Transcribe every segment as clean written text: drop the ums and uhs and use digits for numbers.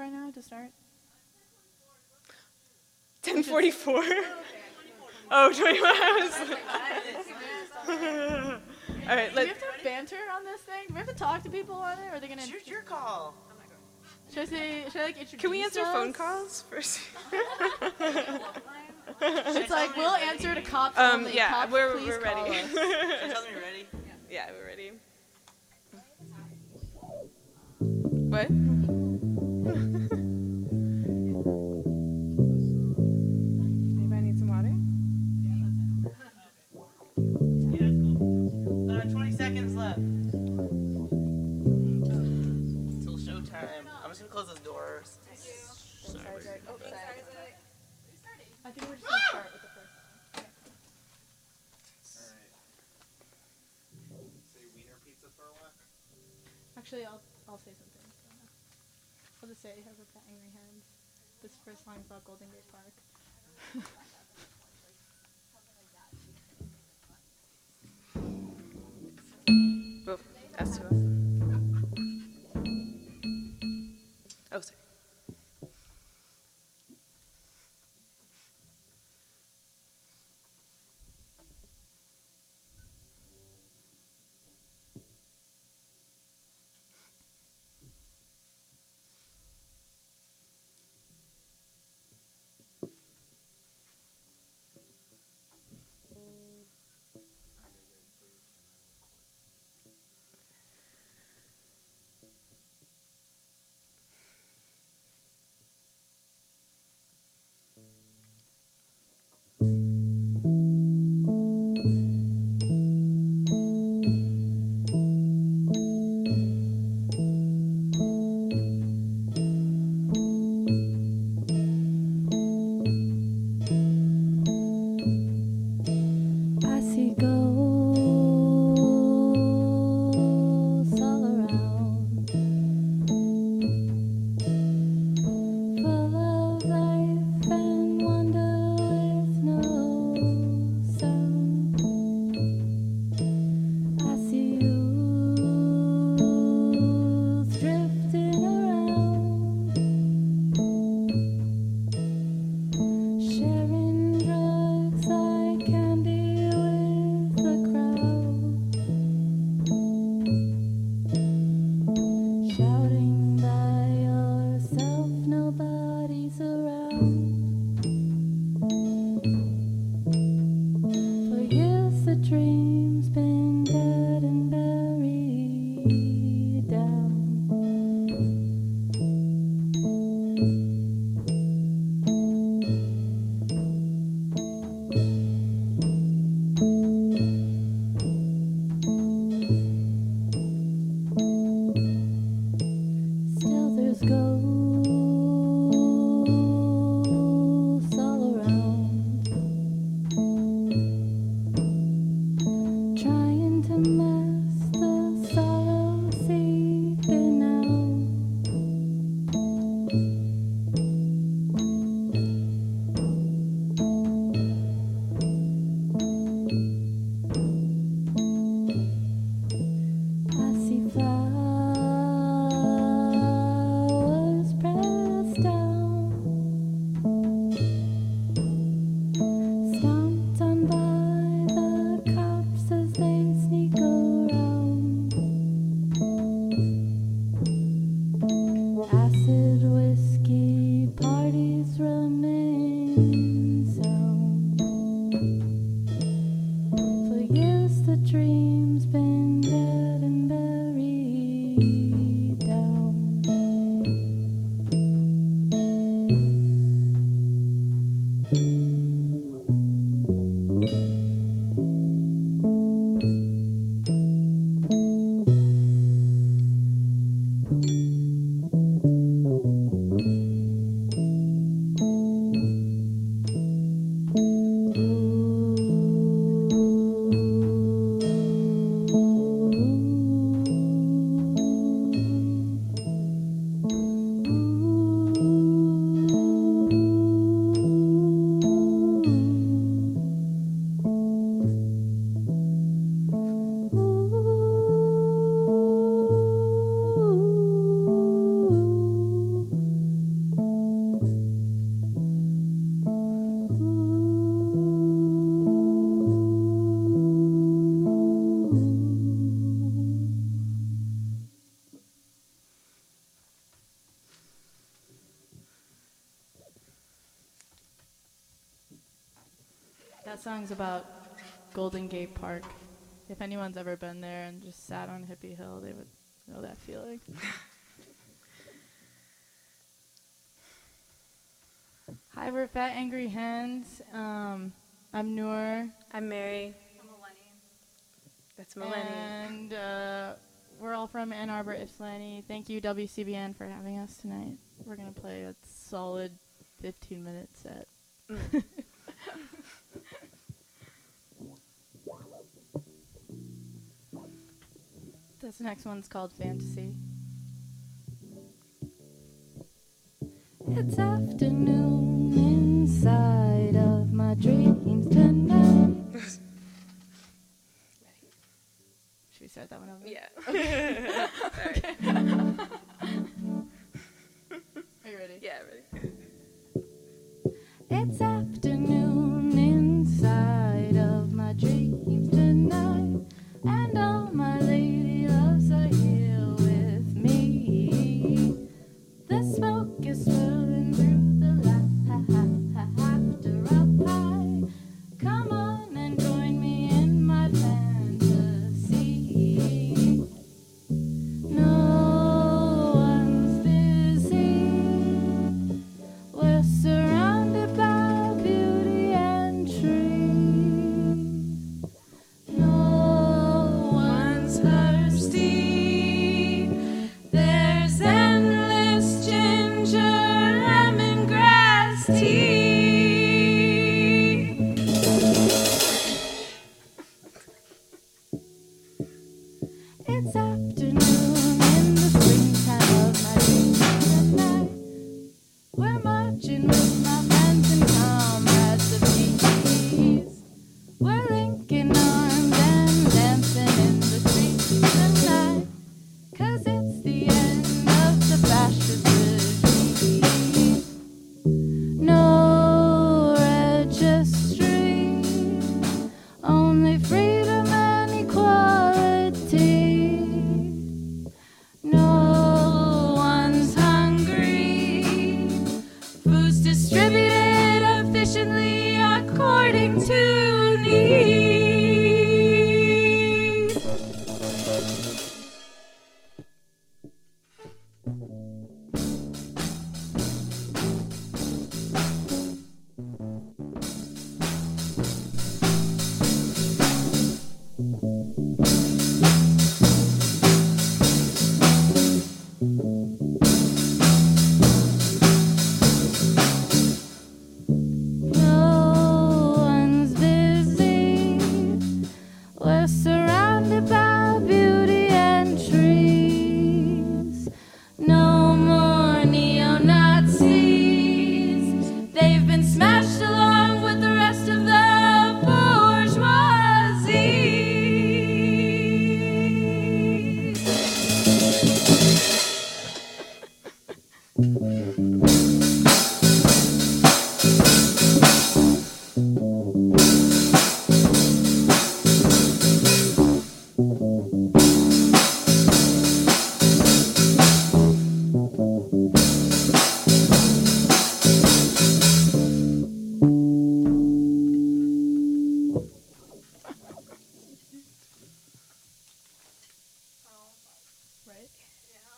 right now to start? 10:44? Oh, 21. All right, do we have to have banter on this thing? Do we have to talk to people on it? Or are they going to... It's your call. Should I say, should I like introduce Can we answer us? Phone calls first? It's like, we'll answer to cops. Yeah, cops, we're ready. Should I tell them you're ready? Yeah, we're ready. What? Anybody need some water? Yeah, that's it. 20 seconds left. Until showtime. I'm just going to close those doors. Sorry. Oh, sorry. I think we're just going to start with the first. Actually, I'll say something. I'll just say, have a Fat Angry Hens. This first song's about Golden Gate Park. Oh, that's to us. Oh, sorry. That song's about Golden Gate Park. If anyone's ever been there and just sat on Hippie Hill, they would know that feeling. Hi, we're Fat Angry Hens. I'm Noor. I'm Mary. I'm Melani. That's Melani. And we're all from Ann Arbor, Ipslani. Thank you, WCBN, for having us tonight. We're going to play a solid 15-minute set. This next one's called Fantasy. It's afternoon inside of my dreams tonight. Should we start that one over? Yeah. Okay. Okay. Are you ready? Yeah, ready. It's afternoon inside of my dreams tonight, and all my lady loves are here with me. The smoke is swirling through the light after a pie. Come on and join me in my fantasy. No one's busy. We're surrounded by beauty and trees. No one's thirsty. There's endless ginger lemongrass tea. It's afternoon in the springtime of my dreams at night. We're marching with my friends and comrades of peace. We're linking arms and dancing in the streets tonight, 'cause it's the end of the fascist regime. No registry, only freedom and equality. No one's hungry. Food's distributed efficiently according to need. No one's busy. We're surrounded by beauty and trees. No more neo-Nazis. They've been smashed along with the rest of the bourgeoisie. Right? Yeah.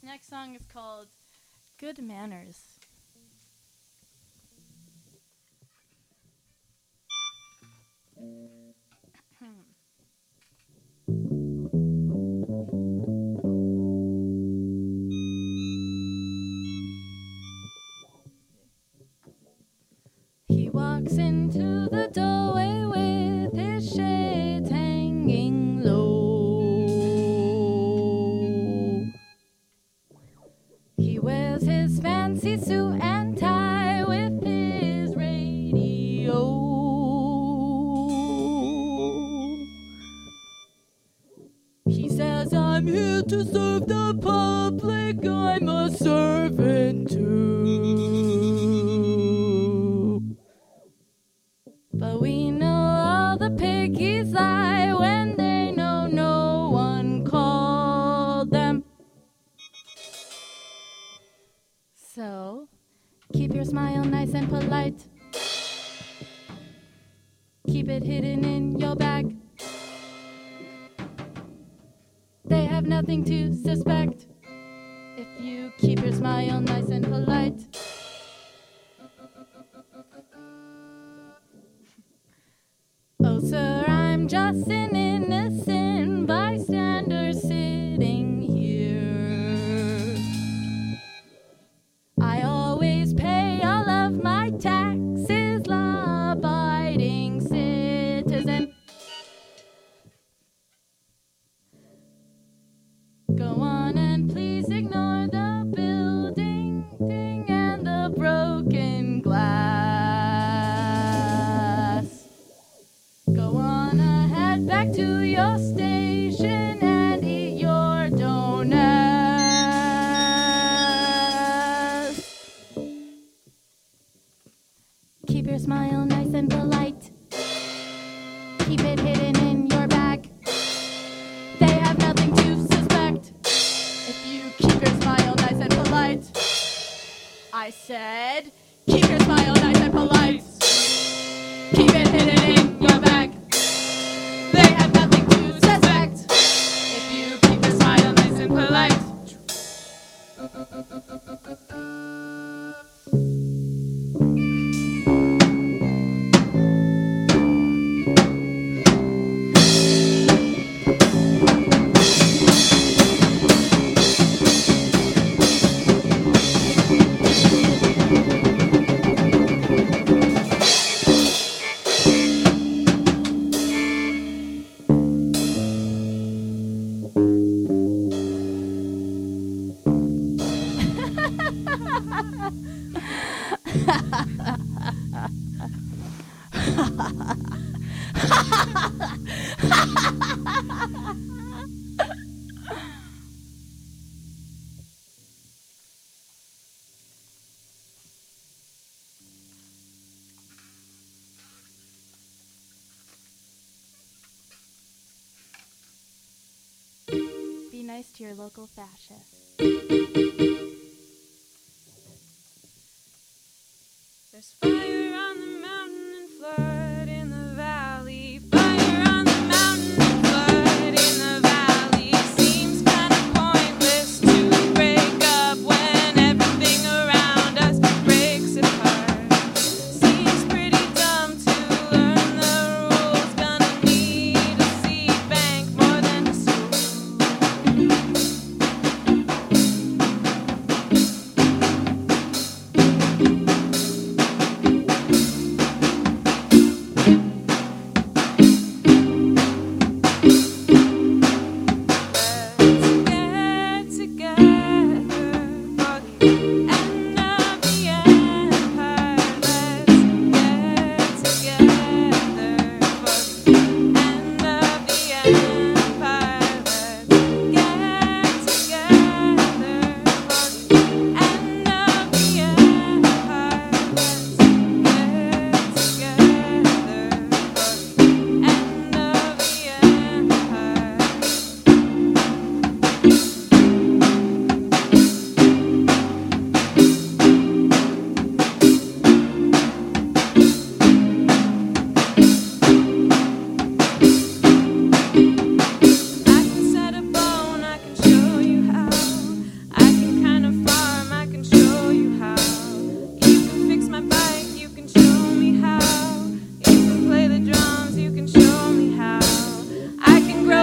This next song is called Good Manners. He walks into the doorway with his shades hanging low. He wears his fancy suit and tie with his radio. I'm here to serve the public, I'm a servant too. But we know all the piggies lie when they know no one called them. So, keep your smile nice and polite. Keep it hidden in your bag. They have nothing to suspect if you keep your smile nice and polite. Oh, sir, I'm just an innocent bystander sitting here. I always pay all of my taxes, law-abiding citizen. Go on and please ignore the building ding and the broken glass. Go on ahead back to your station and eat your donuts. Keep your smile nice and polite. Keep it hidden in your bag. They have nothing to if you keep your smile nice and polite. I said, keep your smile nice and polite. Keep it hidden in your bag. They have nothing to suspect if you keep your smile nice and polite. Be nice to your local fascist. There's fire on the mountain and flood in the valley. Fire on the mountain and flood in the valley. Seems kind of pointless to break up when everything around us breaks apart. Seems pretty dumb to learn the rules. Gonna need a seed bank more than a school.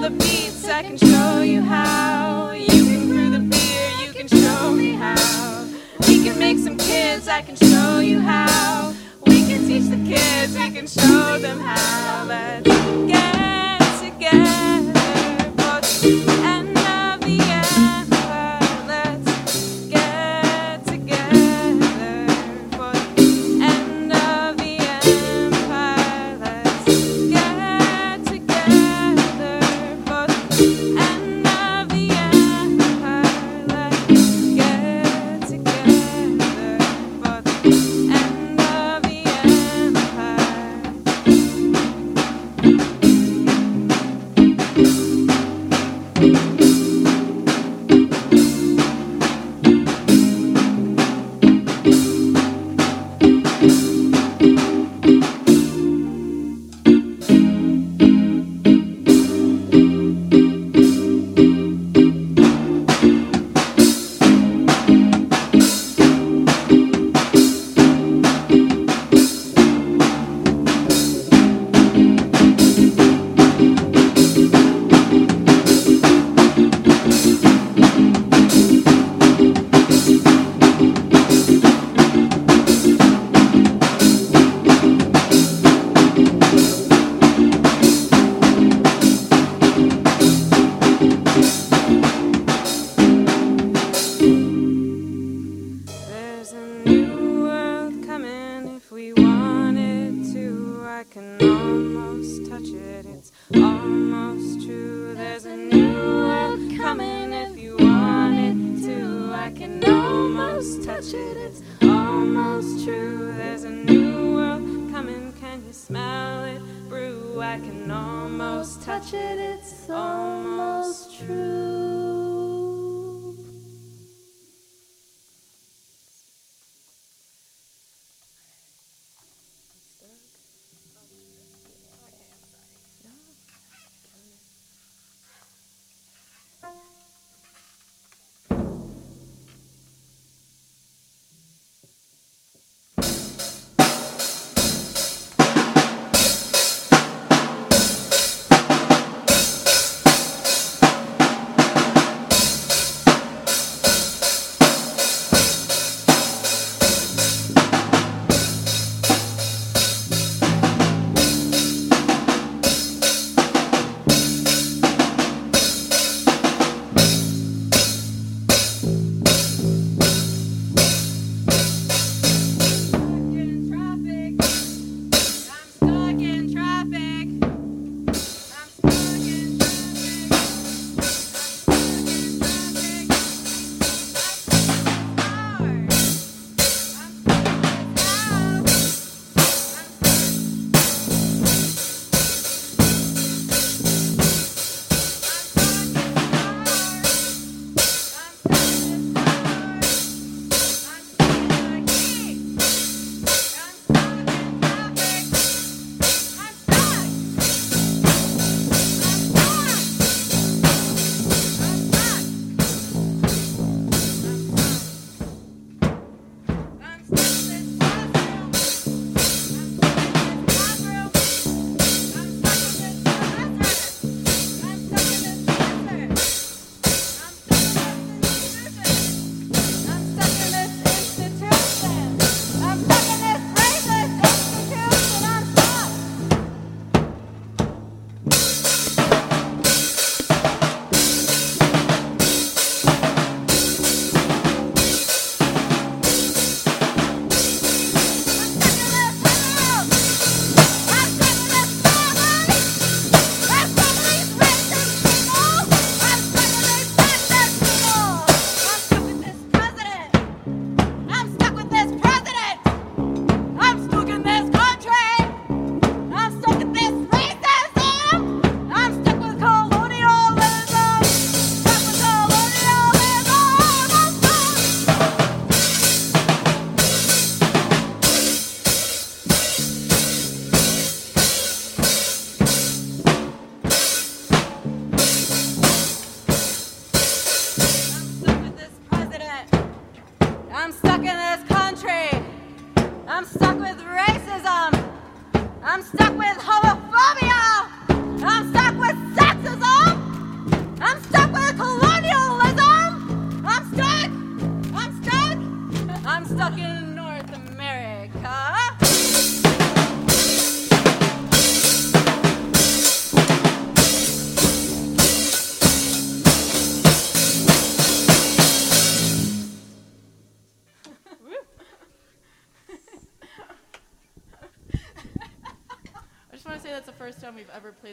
through the beats, I can show you how. You can brew the beer, you can show me how. We can make some kids, I can show you how. We can teach the kids, I can show them how. Let's get together, both and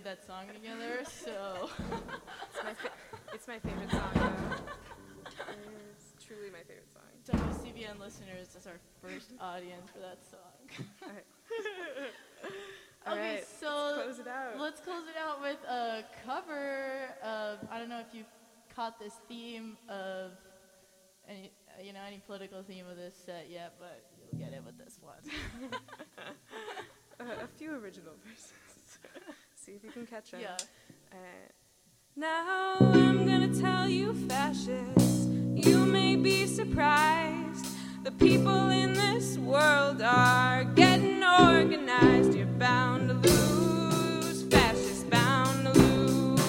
that song together, so. It's my favorite song. It's truly my favorite song. WCBN listeners is our first audience for that song. Okay, right, so let's close it out with a cover of, I don't know if you've caught this theme of any political theme of this set yet, but you'll get it with this one. A few original verses. See if you can catch them. Yeah. Now I'm gonna tell you fascists, you may be surprised. The people in this world are getting organized. You're bound to lose, fascists bound to lose.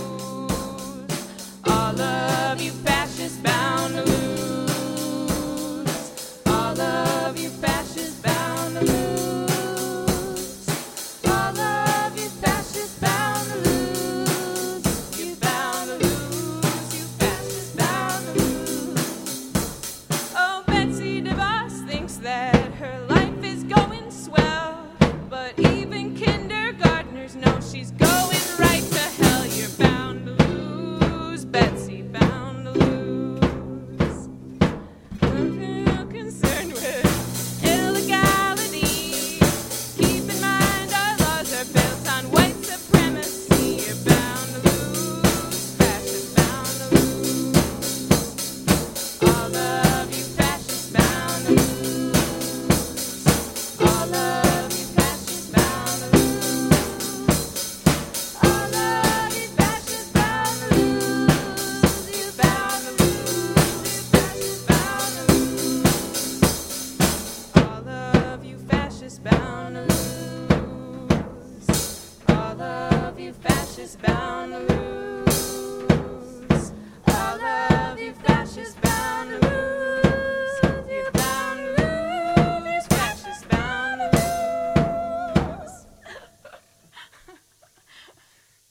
All of you fascists bound to lose. All of you fascists bound to lose.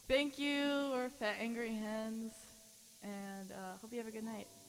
Thank you, we're Fat Angry Hens, and hope you have a good night.